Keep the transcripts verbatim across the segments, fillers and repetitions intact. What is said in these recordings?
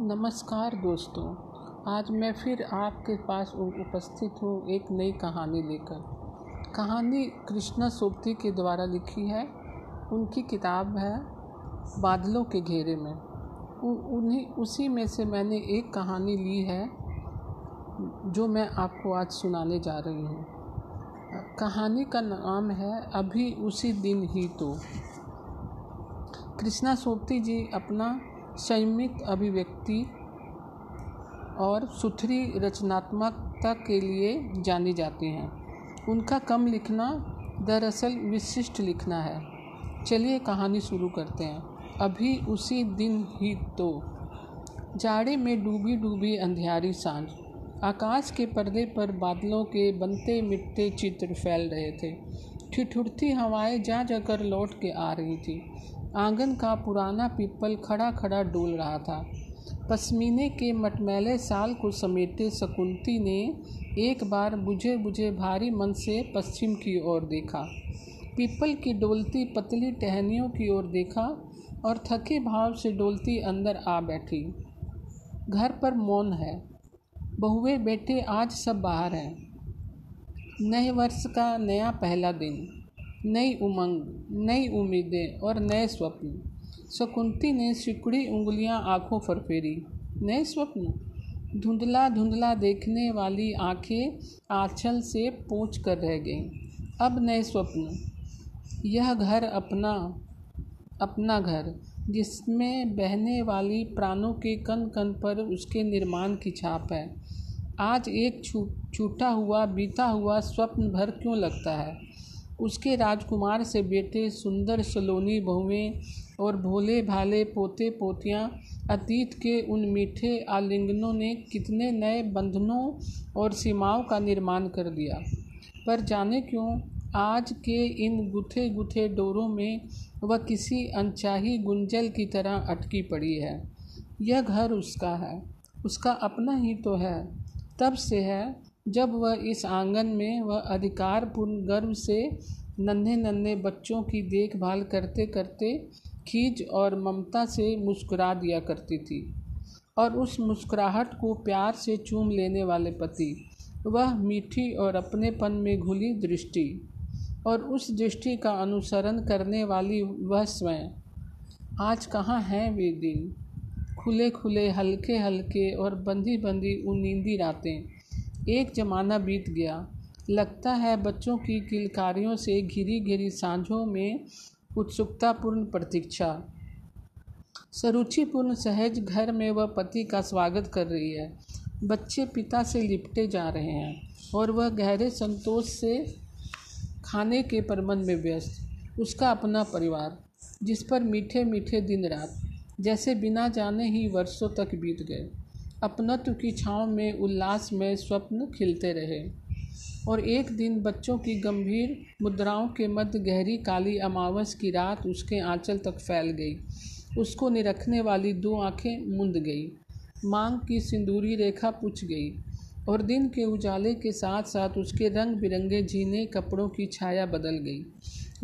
नमस्कार दोस्तों, आज मैं फिर आपके पास उपस्थित हूँ एक नई कहानी लेकर। कहानी कृष्णा सोबती के द्वारा लिखी है। उनकी किताब है बादलों के घेरे में। उन्हीं उसी में से मैंने एक कहानी ली है जो मैं आपको आज सुनाने जा रही हूँ। कहानी का नाम है अभी उसी दिन ही तो। कृष्णा सोबती जी अपना संयमित अभिव्यक्ति और सुथरी रचनात्मकता के लिए जानी जाती हैं। उनका कम लिखना दरअसल विशिष्ट लिखना है। चलिए कहानी शुरू करते हैं। अभी उसी दिन ही तो। जाड़े में डूबी डूबी अंधियारी सांझ। आकाश के पर्दे पर बादलों के बनते मिटते चित्र फैल रहे थे। ठिठुरती हवाएं जा जाकर लौट के आ रही थी। आंगन का पुराना पीपल खड़ा खड़ा डोल रहा था। पश्मीने के मटमैले साल को समेटे शकुंती ने एक बार बुझे बुझे भारी मन से पश्चिम की ओर देखा, पीपल की डोलती पतली टहनियों की ओर देखा और थके भाव से डोलती अंदर आ बैठी। घर पर मौन है। बहुए बेटे आज सब बाहर हैं। नए वर्ष का नया पहला दिन, नई उमंग, नई उम्मीदें और नए स्वप्न। शकुंती ने सिकुड़ी उंगलियां आंखों पर फेरी। नए स्वप्न। धुंधला धुंधला देखने वाली आंखें आंचल से पोंछ कर रह गईं। अब नए स्वप्न। यह घर अपना अपना घर, जिसमें बहने वाली प्राणों के कण कण पर उसके निर्माण की छाप है। आज एक छूटा हुआ बीता हुआ स्वप्न भर क्यों लगता है। उसके राजकुमार से बेटे, सुंदर सलोनी बहुएं और भोले भाले पोते पोतियां अतीत के उन मीठे आलिंगनों ने कितने नए बंधनों और सीमाओं का निर्माण कर दिया। पर जाने क्यों आज के इन गुथे गुथे डोरों में वह किसी अनचाही गुंजल की तरह अटकी पड़ी है। यह घर उसका है, उसका अपना ही तो है। तब से है जब वह इस आंगन में वह अधिकारपूर्ण गर्व से नन्हे नन्हे बच्चों की देखभाल करते करते खीज और ममता से मुस्कुरा दिया करती थी, और उस मुस्कुराहट को प्यार से चूम लेने वाले पति, वह मीठी और अपनेपन में घुली दृष्टि, और उस दृष्टि का अनुसरण करने वाली वह स्वयं। आज कहाँ हैं वे दिन, खुले खुले, हल्के हल्के और बंधी बंधी उन नींदी रातें। एक ज़माना बीत गया। लगता है बच्चों की किलकारियों से घिरी घिरी सांझों में उत्सुकतापूर्ण प्रतीक्षा, सरुचिपूर्ण सहज घर में वह पति का स्वागत कर रही है। बच्चे पिता से लिपटे जा रहे हैं और वह गहरे संतोष से खाने के प्रबंध में व्यस्त। उसका अपना परिवार, जिस पर मीठे मीठे दिन रात जैसे बिना जाने ही वर्षों तक बीत गए। अपनत्व की छाँव में उल्लास में स्वप्न खिलते रहे, और एक दिन बच्चों की गंभीर मुद्राओं के मध्य गहरी काली अमावस की रात उसके आंचल तक फैल गई। उसको निरखने वाली दो आंखें मुंद गई, मांग की सिंदूरी रेखा पुछ गई, और दिन के उजाले के साथ साथ उसके रंग बिरंगे जीने कपड़ों की छाया बदल गई।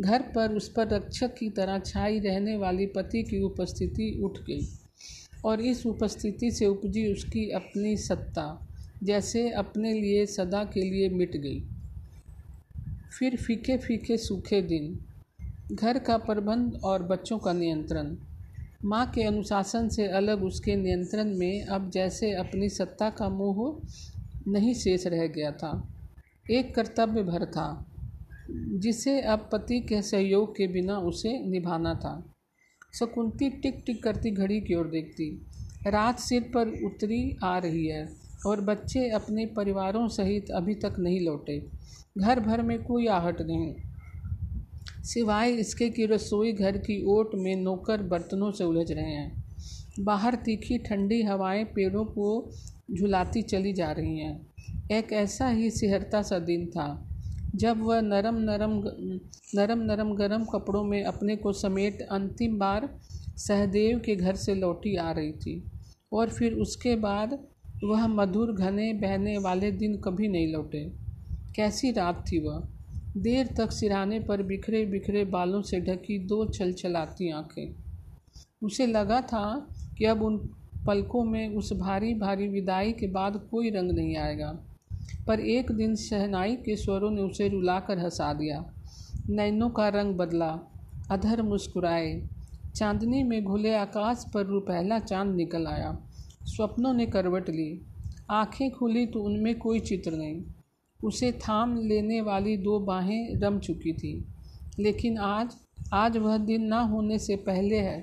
घर पर उस पर रक्षक की तरह छाई रहने वाली पति की उपस्थिति उठ गई, और इस उपस्थिति से उपजी उसकी अपनी सत्ता जैसे अपने लिए सदा के लिए मिट गई। फिर फीके फीके सूखे दिन, घर का प्रबंध और बच्चों का नियंत्रण। माँ के अनुशासन से अलग उसके नियंत्रण में अब जैसे अपनी सत्ता का मोह नहीं शेष रह गया था। एक कर्तव्य भर था जिसे अब पति के सहयोग के बिना उसे निभाना था। शकुंती टिक टिक करती घड़ी की ओर देखती। रात सिर पर उतरी आ रही है और बच्चे अपने परिवारों सहित अभी तक नहीं लौटे। घर भर में कोई आहट नहीं, सिवाय इसके कि रसोई घर की ओट में नौकर बर्तनों से उलझ रहे हैं। बाहर तीखी ठंडी हवाएं पेड़ों को झुलाती चली जा रही हैं। एक ऐसा ही सिहरता सा दिन था जब वह नरम नरम नरम नरम गरम कपड़ों में अपने को समेट अंतिम बार सहदेव के घर से लौटी आ रही थी, और फिर उसके बाद वह मधुर घने बहने वाले दिन कभी नहीं लौटे। कैसी रात थी वह। देर तक सिरहाने पर बिखरे बिखरे बालों से ढकी दो छलछलाती आंखें। उसे लगा था कि अब उन पलकों में उस भारी भारी विदाई के बाद कोई रंग नहीं आएगा। पर एक दिन शहनाई के स्वरों ने उसे रुलाकर हंसा दिया। नैनों का रंग बदला, अधर मुस्कुराए। चांदनी में घुले आकाश पर रुपहला चांद निकल आया। स्वप्नों ने करवट ली। आंखें खुली तो उनमें कोई चित्र नहीं। उसे थाम लेने वाली दो बाहें रम चुकी थी। लेकिन आज आज वह दिन ना होने से पहले है,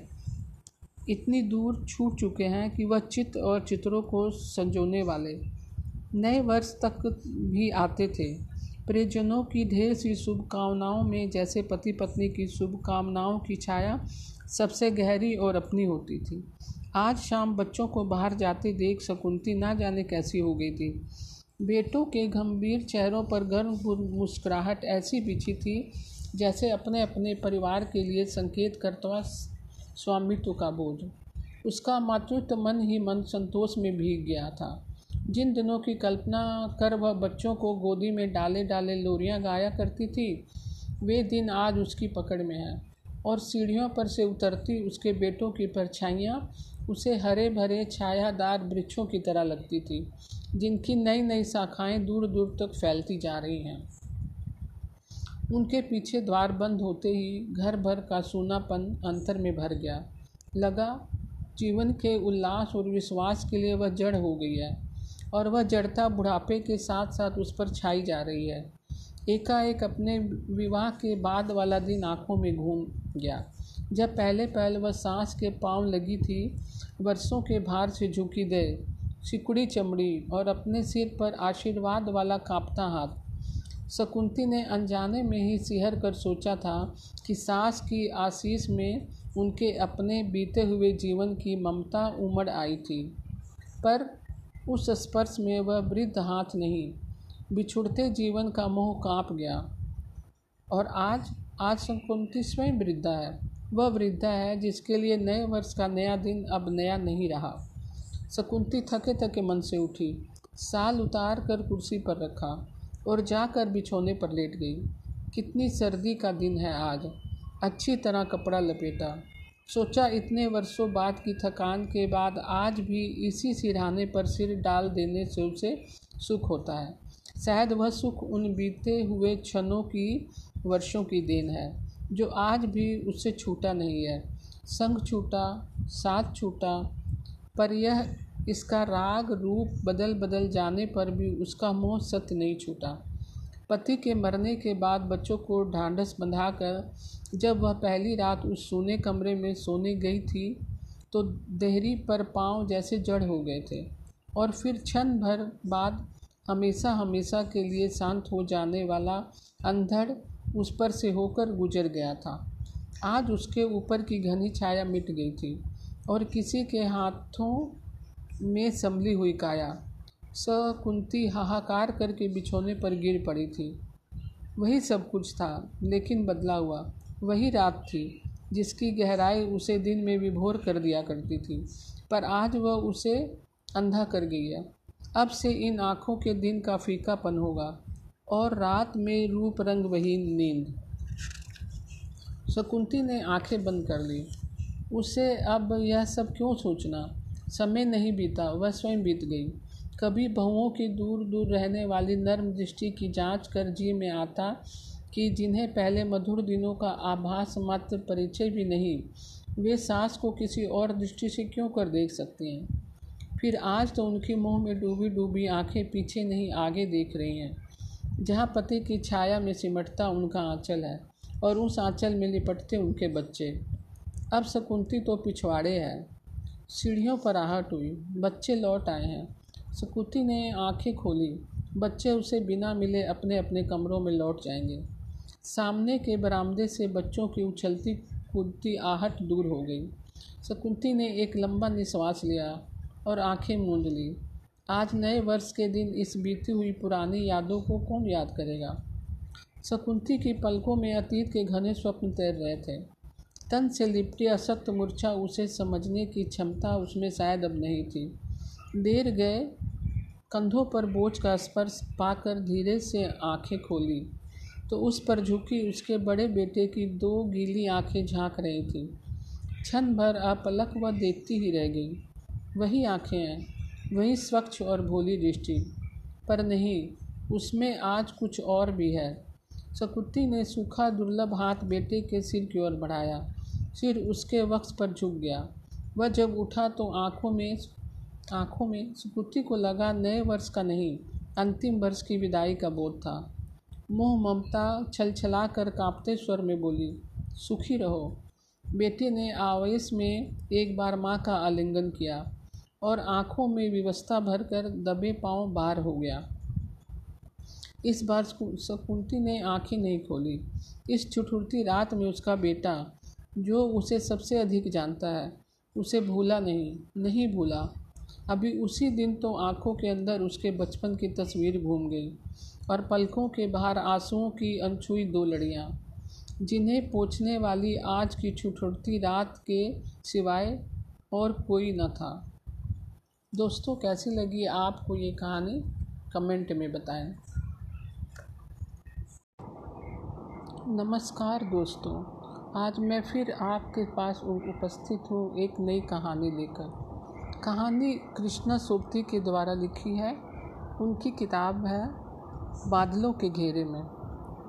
इतनी दूर छूट चुके हैं कि वह चित्र और चित्रों को संजोने वाले नए वर्ष तक भी आते थे। परिजनों की ढेर सी शुभकामनाओं में जैसे पति पत्नी की शुभकामनाओं की छाया सबसे गहरी और अपनी होती थी। आज शाम बच्चों को बाहर जाते देख शकुंती ना जाने कैसी हो गई थी। बेटों के गंभीर चेहरों पर गर्म मुस्कुराहट ऐसी बिछी थी जैसे अपने अपने परिवार के लिए संकेत करता स्वामित्व का बोझ। उसका मातृत्व मन ही मन संतोष में भीग गया था। जिन दिनों की कल्पना कर वह बच्चों को गोदी में डाले डाले लोरियां गाया करती थी, वे दिन आज उसकी पकड़ में है। और सीढ़ियों पर से उतरती उसके बेटों की परछाइयाँ उसे हरे भरे छायादार वृक्षों की तरह लगती थी, जिनकी नई नई शाखाएं दूर दूर तक फैलती जा रही हैं। उनके पीछे द्वार बंद होते ही घर भर का सूनापन अंतर में भर गया। लगा जीवन के उल्लास और विश्वास के लिए वह जड़ हो गई है, और वह जड़ता बुढ़ापे के साथ साथ उस पर छाई जा रही है। एकाएक अपने विवाह के बाद वाला दिन आंखों में घूम गया, जब पहले पहल वह सांस के पांव लगी थी। वर्षों के भार से झुकी देह, सिकुड़ी चमड़ी और अपने सिर पर आशीर्वाद वाला कांपता हाथ। शकुंती ने अनजाने में ही सिहर कर सोचा था कि सास की आशीष में उनके अपने बीते हुए जीवन की ममता उमड़ आई थी, पर उस स्पर्श में वह वृद्ध हाथ नहीं, बिछुड़ते जीवन का मोह कांप गया। और आज आज शकुंती स्वयं वृद्धा है। वह वृद्धा है जिसके लिए नए वर्ष का नया दिन अब नया नहीं रहा। शकुंती थके थके मन से उठी, शाल उतार कर कुर्सी पर रखा और जाकर बिछौने पर लेट गई। कितनी सर्दी का दिन है आज। अच्छी तरह कपड़ा लपेटा। सोचा इतने वर्षों बाद की थकान के बाद आज भी इसी सिरहाने पर सिर डाल देने से उसे सुख होता है। शायद वह सुख उन बीते हुए क्षणों की, वर्षों की देन है जो आज भी उससे छूटा नहीं है। संग छूटा, साथ छूटा, पर यह इसका राग रूप बदल बदल जाने पर भी उसका मोह सत्य नहीं छूटा। पति के मरने के बाद बच्चों को ढांढस बंधा कर जब वह पहली रात उस सोने कमरे में सोने गई थी तो देहरी पर पांव जैसे जड़ हो गए थे, और फिर क्षण भर बाद हमेशा हमेशा के लिए शांत हो जाने वाला अंधड़ उस पर से होकर गुजर गया था। आज उसके ऊपर की घनी छाया मिट गई थी और किसी के हाथों में संभली हुई काया। शकुंती हाहाकार करके बिछौने पर गिर पड़ी थी। वही सब कुछ था, लेकिन बदला हुआ। वही रात थी जिसकी गहराई उसे दिन में विभोर कर दिया करती थी, पर आज वह उसे अंधा कर गई है। अब से इन आँखों के दिन का फीकापन होगा और रात में रूप रंग वही नींद। शकुंती ने आंखें बंद कर ली। उसे अब यह सब क्यों सोचना। समय नहीं बीता, वह स्वयं बीत गई। कभी बहुओं की दूर दूर रहने वाली नर्म दृष्टि की जांच कर जी में आता कि जिन्हें पहले मधुर दिनों का आभास मात्र परिचय भी नहीं, वे सास को किसी और दृष्टि से क्यों कर देख सकती हैं। फिर आज तो उनकी मोह में डूबी डूबी आंखें पीछे नहीं आगे देख रही हैं, जहां पति की छाया में सिमटता उनका आंचल है और उस आंचल में लिपटते उनके बच्चे। अब शकुंती तो पिछवाड़े है। सीढ़ियों पर आहट हुई। बच्चे लौट आए हैं। शकुंती ने आंखें खोली। बच्चे उसे बिना मिले अपने अपने कमरों में लौट जाएंगे। सामने के बरामदे से बच्चों की उछलती कूदती आहट दूर हो गई। शकुंती ने एक लंबा निश्वास लिया और आंखें मूंद ली। आज नए वर्ष के दिन इस बीती हुई पुरानी यादों को कौन याद करेगा। शकुंती की पलकों में अतीत के घने स्वप्न तैर रहे थे। तन से लिपटी असक्त मूर्छा उसे समझने की क्षमता उसमें शायद अब नहीं थी। देर गए। कंधों पर बोझ का स्पर्श पाकर धीरे से आंखें खोली तो उस पर झुकी उसके बड़े बेटे की दो गीली आंखें झांक रही थी। क्षण भर अपलक वह देखती ही रह गई। वही आँखें, वही स्वच्छ और भोली दृष्टि। पर नहीं, उसमें आज कुछ और भी है। शकुंती ने सूखा दुर्लभ हाथ बेटे के सिर की ओर बढ़ाया। सिर उसके वक्ष पर झुक गया। वह जब उठा तो आँखों में आँखों में शकुंती को लगा नए वर्ष का नहीं, अंतिम वर्ष की विदाई का बोध था। मुँह ममता छलछला कर कांपते स्वर में बोली, सुखी रहो। बेटे ने आवेश में एक बार माँ का आलिंगन किया और आँखों में विवशता भरकर दबे पाँव बाहर हो गया। इस बार शकुंती ने आँखें नहीं खोली। इस ठिठुरती रात में उसका बेटा, जो उसे सबसे अधिक जानता है, उसे भूला नहीं, नहीं भूला। अभी उसी दिन तो आँखों के अंदर उसके बचपन की तस्वीर घूम गई और पलकों के बाहर आंसुओं की अनछुई दो लड़ियाँ, जिन्हें पोंछने वाली आज की ठिठुरती रात के सिवाय और कोई न था। दोस्तों, कैसी लगी आपको ये कहानी? कमेंट में बताएं। नमस्कार दोस्तों, आज मैं फिर आपके पास उपस्थित हूँ एक नई कहानी लेकर। कहानी कृष्णा सोबती के द्वारा लिखी है। उनकी किताब है बादलों के घेरे में।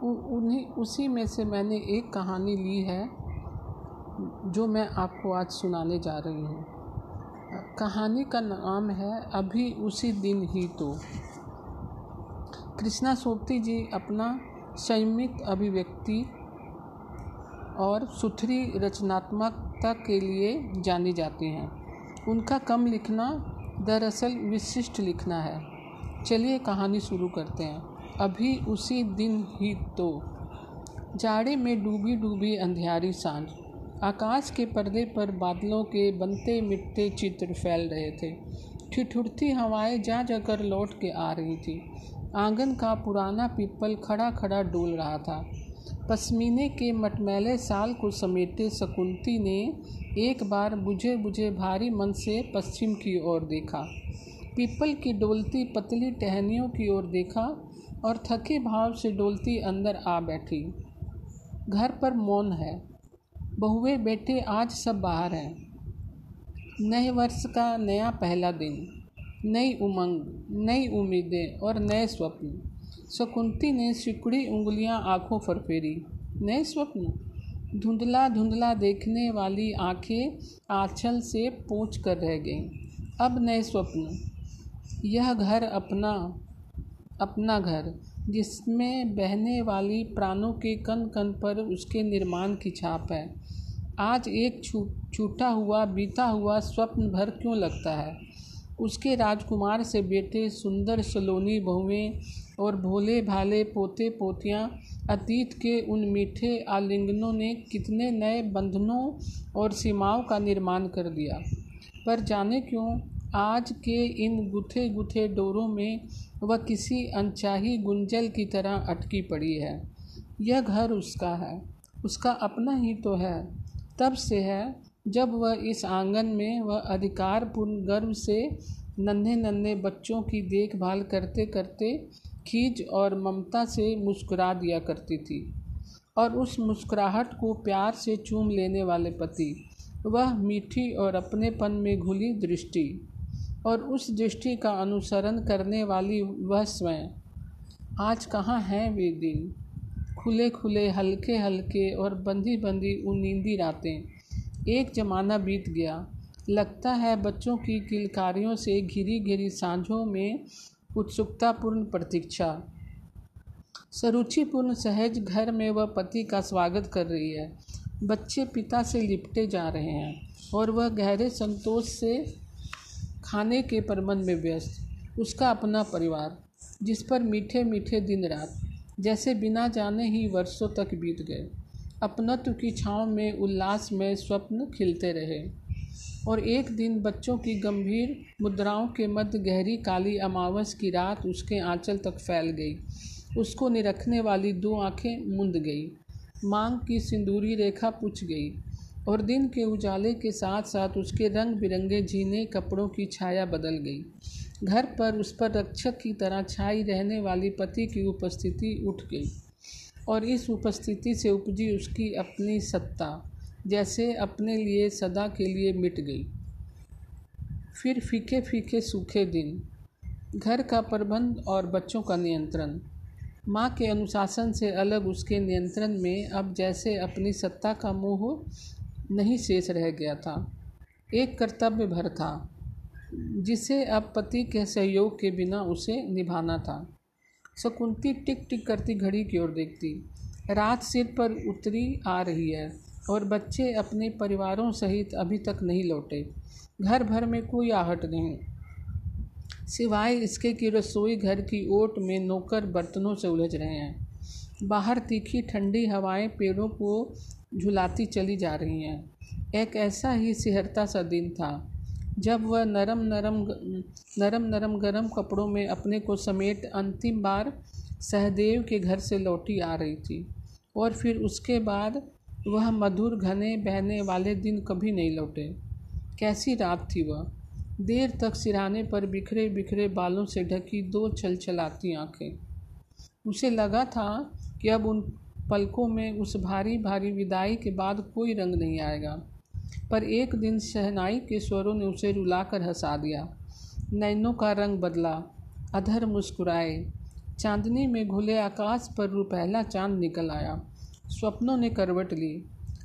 उन्हीं उसी में से मैंने एक कहानी ली है जो मैं आपको आज सुनाने जा रही हूँ। कहानी का नाम है अभी उसी दिन ही तो। कृष्णा सोबती जी अपना संयमित अभिव्यक्ति और सुथरी रचनात्मकता के लिए जानी जाती हैं। उनका कम लिखना दरअसल विशिष्ट लिखना है। चलिए कहानी शुरू करते हैं। अभी उसी दिन ही तो। जाड़े में डूबी डूबी अंधियारी सांझ। आकाश के पर्दे पर बादलों के बनते मिटते चित्र फैल रहे थे। ठिठुरती हवाएं जा जाकर लौट के आ रही थी। आंगन का पुराना पीपल खड़ा खड़ा डोल रहा था। पश्मीने के मटमैले साल को समेटे शकुंती ने एक बार बुझे बुझे भारी मन से पश्चिम की ओर देखा, पीपल की डोलती पतली टहनियों की ओर देखा और थके भाव से डोलती अंदर आ बैठी। घर पर मौन है। बहुए बेटे आज सब बाहर हैं। नए वर्ष का नया पहला दिन, नई उमंग, नई उम्मीदें और नए स्वप्न। शकुंती ने सिकुड़ी उंगलियां आंखों पर फेरी। नए स्वप्न। धुंधला धुंधला देखने वाली आंखें आंचल से पोंछ कर रह गईं। अब नए स्वप्न। यह घर अपना अपना घर, जिसमें बहने वाली प्राणों के कण कण पर उसके निर्माण की छाप है। आज एक छूटा हुआ बीता हुआ स्वप्न भर क्यों लगता है। उसके राजकुमार से बेटे, सुंदर सलोनी बहुएं और भोले भाले पोते पोतियां, अतीत के उन मीठे आलिंगनों ने कितने नए बंधनों और सीमाओं का निर्माण कर दिया। पर जाने क्यों आज के इन गुथे गुथे डोरों में वह किसी अनचाही गुंजल की तरह अटकी पड़ी है। यह घर उसका है, उसका अपना ही तो है। तब से है जब वह इस आंगन में वह अधिकारपूर्ण गर्व से नन्हे नन्हे बच्चों की देखभाल करते करते खीज और ममता से मुस्कुरा दिया करती थी, और उस मुस्कुराहट को प्यार से चूम लेने वाले पति, वह मीठी और अपनेपन में घुली दृष्टि, और उस दृष्टि का अनुसरण करने वाली वह स्वयं। आज कहाँ हैं वे दिन, खुले खुले, हल्के हल्के और बंधी बंधी उनींदी रातें। एक जमाना बीत गया। लगता है बच्चों की किलकारियों से घिरी घिरी सांझों में उत्सुकतापूर्ण प्रतीक्षा, सरुचिपूर्ण सहज घर में वह पति का स्वागत कर रही है। बच्चे पिता से लिपटे जा रहे हैं और वह गहरे संतोष से खाने के प्रबंध में व्यस्त। उसका अपना परिवार, जिस पर मीठे मीठे दिन रात जैसे बिना जाने ही वर्षों तक बीत गए। अपनत्व की छाँव में उल्लास में स्वप्न खिलते रहे। और एक दिन बच्चों की गंभीर मुद्राओं के मध्य गहरी काली अमावस की रात उसके आंचल तक फैल गई। उसको निरखने वाली दो आंखें मुंद गई, मांग की सिंदूरी रेखा पुछ गई, और दिन के उजाले के साथ साथ उसके रंग बिरंगे जीने कपड़ों की छाया बदल गई। घर पर उस पर रक्षक की तरह छाई रहने वाली पति की उपस्थिति उठ गई, और इस उपस्थिति से उपजी उसकी अपनी सत्ता जैसे अपने लिए सदा के लिए मिट गई। फिर फीके फीके सूखे दिन, घर का प्रबंध और बच्चों का नियंत्रण। माँ के अनुशासन से अलग उसके नियंत्रण में अब जैसे अपनी सत्ता का मोह नहीं शेष रह गया था। एक कर्तव्य भर था जिसे अब पति के सहयोग के बिना उसे निभाना था। शकुंती टिक टिक करती घड़ी की ओर देखती। रात सिर पर उतरी आ रही है और बच्चे अपने परिवारों सहित अभी तक नहीं लौटे। घर भर में कोई आहट नहीं, सिवाय इसके कि रसोई घर की ओट में नौकर बर्तनों से उलझ रहे हैं। बाहर तीखी ठंडी हवाएं पेड़ों को झुलाती चली जा रही हैं। एक ऐसा ही सिहरता सा दिन था जब वह नरम नरम नरम नरम गरम कपड़ों में अपने को समेट अंतिम बार सहदेव के घर से लौटी आ रही थी, और फिर उसके बाद वह मधुर घने बहने वाले दिन कभी नहीं लौटे। कैसी रात थी वह। देर तक सिरहाने पर बिखरे बिखरे बालों से ढकी दो छलछलाती आंखें। उसे लगा था कि अब उन पलकों में उस भारी भारी विदाई के बाद कोई रंग नहीं आएगा, पर एक दिन शहनाई के स्वरों ने उसे रुलाकर हंसा दिया। नैनों का रंग बदला, अधर मुस्कुराए। चांदनी में घुले आकाश पर रुपहला चांद निकल आया। स्वप्नों ने करवट ली।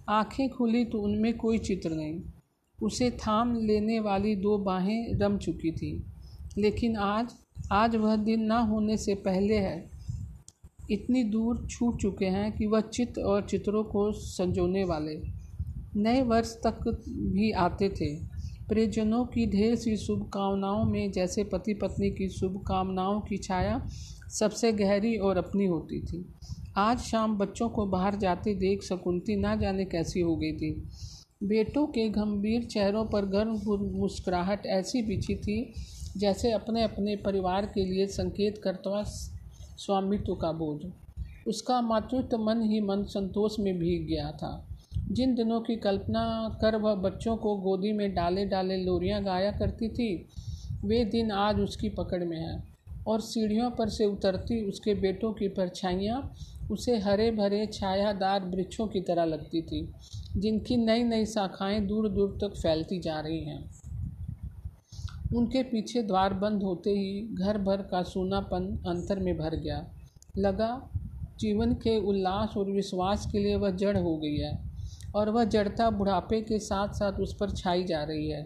आंखें खुली तो उनमें कोई चित्र नहीं। उसे थाम लेने वाली दो बाहें रम चुकी थी, लेकिन आज आज वह दिन ना होने से पहले है इतनी दूर छूट चुके हैं कि वह चित्त और चित्रों को संजोने वाले नए वर्ष तक भी आते थे। प्रियजनों की ढेर सी शुभकामनाओं में जैसे पति पत्नी की शुभकामनाओं की छाया सबसे गहरी और अपनी होती थी। आज शाम बच्चों को बाहर जाते देख शकुंती ना जाने कैसी हो गई थी। बेटों के गंभीर चेहरों पर गर्म मुस्कुराहट ऐसी बिछी थी जैसे अपने अपने परिवार के लिए संकेत करता स्वामित्व का बोझ। उसका मातृत्व मन ही मन संतोष में भीग गया था। जिन दिनों की कल्पना कर वह बच्चों को गोदी में डाले डाले लोरियां गाया करती थी, वे दिन आज उसकी पकड़ में है, और सीढ़ियों पर से उतरती उसके बेटों की परछाइयाँ उसे हरे भरे छायादार वृक्षों की तरह लगती थी, जिनकी नई नई शाखाएं दूर दूर तक फैलती जा रही हैं। उनके पीछे द्वार बंद होते ही घर भर का सूनापन अंतर में भर गया। लगा जीवन के उल्लास और विश्वास के लिए वह जड़ हो गई है, और वह जड़ता बुढ़ापे के साथ साथ उस पर छाई जा रही है।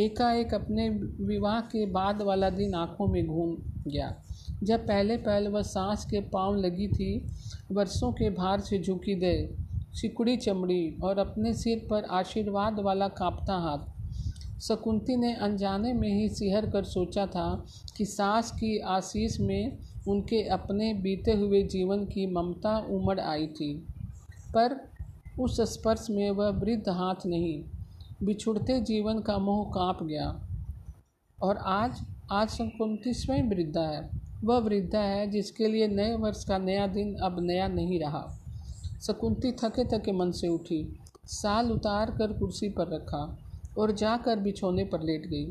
एकाएक अपने विवाह के बाद वाला दिन आंखों में घूम गया, जब पहले पहल वह सांस के पांव लगी थी। वर्षों के भार से झुकी दे सिकुड़ी चमड़ी और अपने सिर पर आशीर्वाद वाला कांपता हाथ। शकुंती ने अनजाने में ही सिहर कर सोचा था कि सास की आशीष में उनके अपने बीते हुए जीवन की ममता उमड़ आई थी, पर उस स्पर्श में वह वृद्ध हाथ नहीं, बिछुड़ते जीवन का मोह कांप गया। और आज आज शकुंती स्वयं वृद्धा है। वह वृद्धा है जिसके लिए नए वर्ष का नया दिन अब नया नहीं रहा। शकुंती थके थके मन से उठी, साल उतार कर कुर्सी पर रखा और जाकर बिछौने पर लेट गई।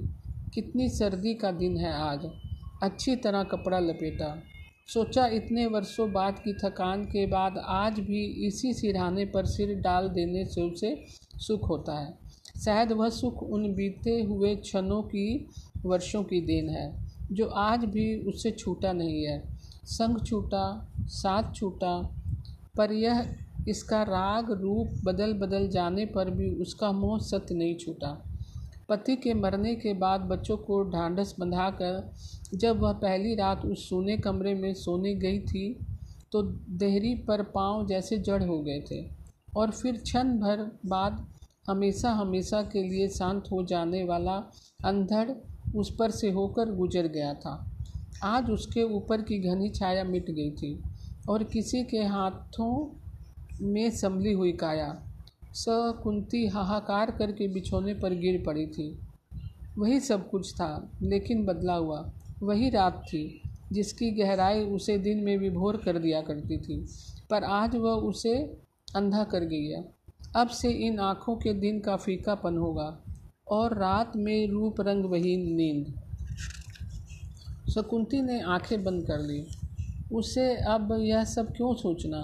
कितनी सर्दी का दिन है आज। अच्छी तरह कपड़ा लपेटा। सोचा इतने वर्षों बाद की थकान के बाद आज भी इसी सिरहाने पर सिर डाल देने से उसे सुख होता है। शायद वह सुख उन बीते हुए क्षणों की वर्षों की देन है जो आज भी उससे छूटा नहीं है। संग छूटा, साथ छूटा, पर यह इसका राग रूप बदल बदल जाने पर भी उसका मोह सत्य नहीं छूटा। पति के मरने के बाद बच्चों को ढांढस बंधाकर जब वह पहली रात उस सोने कमरे में सोने गई थी तो देहरी पर पांव जैसे जड़ हो गए थे, और फिर क्षण भर बाद हमेशा हमेशा के लिए शांत हो जाने वाला अंधड़ उस पर से होकर गुजर गया था। आज उसके ऊपर की घनी छाया मिट गई थी और किसी के हाथों में संभली हुई काया। शकुंती हाहाकार करके बिछौने पर गिर पड़ी थी। वही सब कुछ था, लेकिन बदला हुआ। वही रात थी जिसकी गहराई उसे दिन में विभोर कर दिया करती थी, पर आज वह उसे अंधा कर गई है। अब से इन आँखों के दिन का फीकापन होगा और रात में रूप रंग वही नींद। शकुंती ने आंखें बंद कर ली। उसे अब यह सब क्यों सोचना।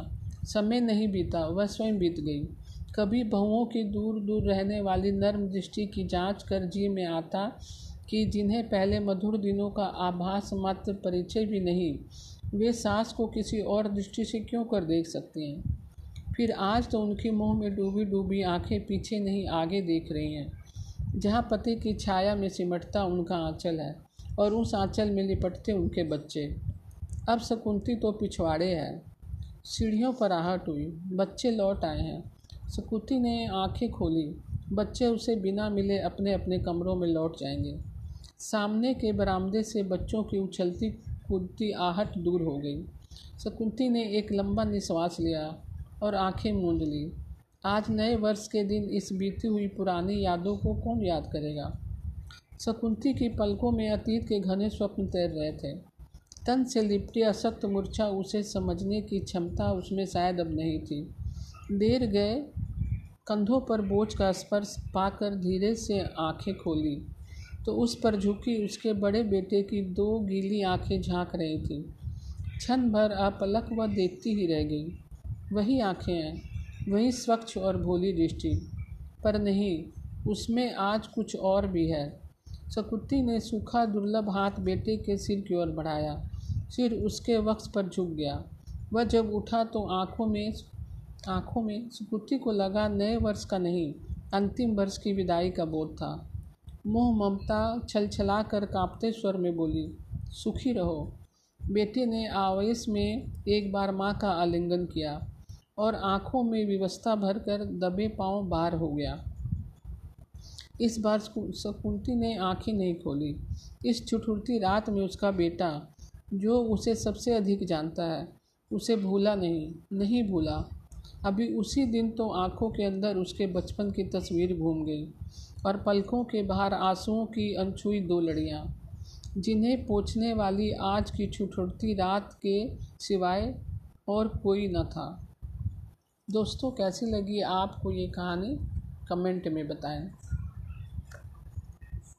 समय नहीं बीता, वह स्वयं बीत गई। कभी बहुओं की दूर दूर रहने वाली नर्म दृष्टि की जांच कर जी में आता कि जिन्हें पहले मधुर दिनों का आभास मात्र परिचय भी नहीं, वे सास को किसी और दृष्टि से क्यों कर देख सकते हैं। फिर आज तो उनके मुंह में डूबी डूबी आंखें पीछे नहीं आगे देख रही हैं, जहाँ पति की छाया में सिमटता उनका आंचल है और उस आंचल में लिपटते उनके बच्चे। अब शकुंती तो पिछवाड़े है। सीढ़ियों पर आहट हुई, बच्चे लौट आए हैं। शकुंती ने आंखें खोली, बच्चे उसे बिना मिले अपने अपने कमरों में लौट जाएंगे। सामने के बरामदे से बच्चों की उछलती कूदती आहट दूर हो गई। शकुंती ने एक लंबा निश्वास लिया और आंखें मूंद ली। आज नए वर्ष के दिन इस बीती हुई पुरानी यादों को कौन याद करेगा। शकुंती की पलकों में अतीत के घने स्वप्न तैर रहे थे। तन से लिपटी असक्त मूर्छा उसे समझने की क्षमता उसमें शायद अब नहीं थी। देर गए, कंधों पर बोझ का स्पर्श पाकर धीरे से आंखें खोली तो उस पर झुकी उसके बड़े बेटे की दो गीली आंखें झांक रही थीं। क्षण भर अपलक वह देखती ही रह गई। वही आंखें हैं, वही स्वच्छ और भोली दृष्टि, पर नहीं, उसमें आज कुछ और भी है। शकुंती ने सूखा दुर्लभ हाथ बेटे के सिर की ओर बढ़ाया। सिर उसके वक्ष पर झुक गया। वह जब उठा तो आंखों में आंखों में शकुंती को लगा नए वर्ष का नहीं, अंतिम वर्ष की विदाई का बोध था। मुँह ममता छलछला कर कांपते स्वर में बोली, सुखी रहो। बेटे ने आवेश में एक बार माँ का आलिंगन किया और आंखों में विवशता भरकर दबे पांव बाहर हो गया। इस बार शकुंती ने आंखें नहीं खोली। इस ठिठुरती रात में उसका बेटा, जो उसे सबसे अधिक जानता है, उसे भूला नहीं, नहीं भूला। अभी उसी दिन तो आंखों के अंदर उसके बचपन की तस्वीर घूम गई और पलकों के बाहर आंसुओं की अनछुई दो लड़ियाँ, जिन्हें पोंछने वाली आज की ठिठुरती रात के सिवाय और कोई न था। दोस्तों, कैसी लगी आपको ये कहानी? कमेंट में बताएं।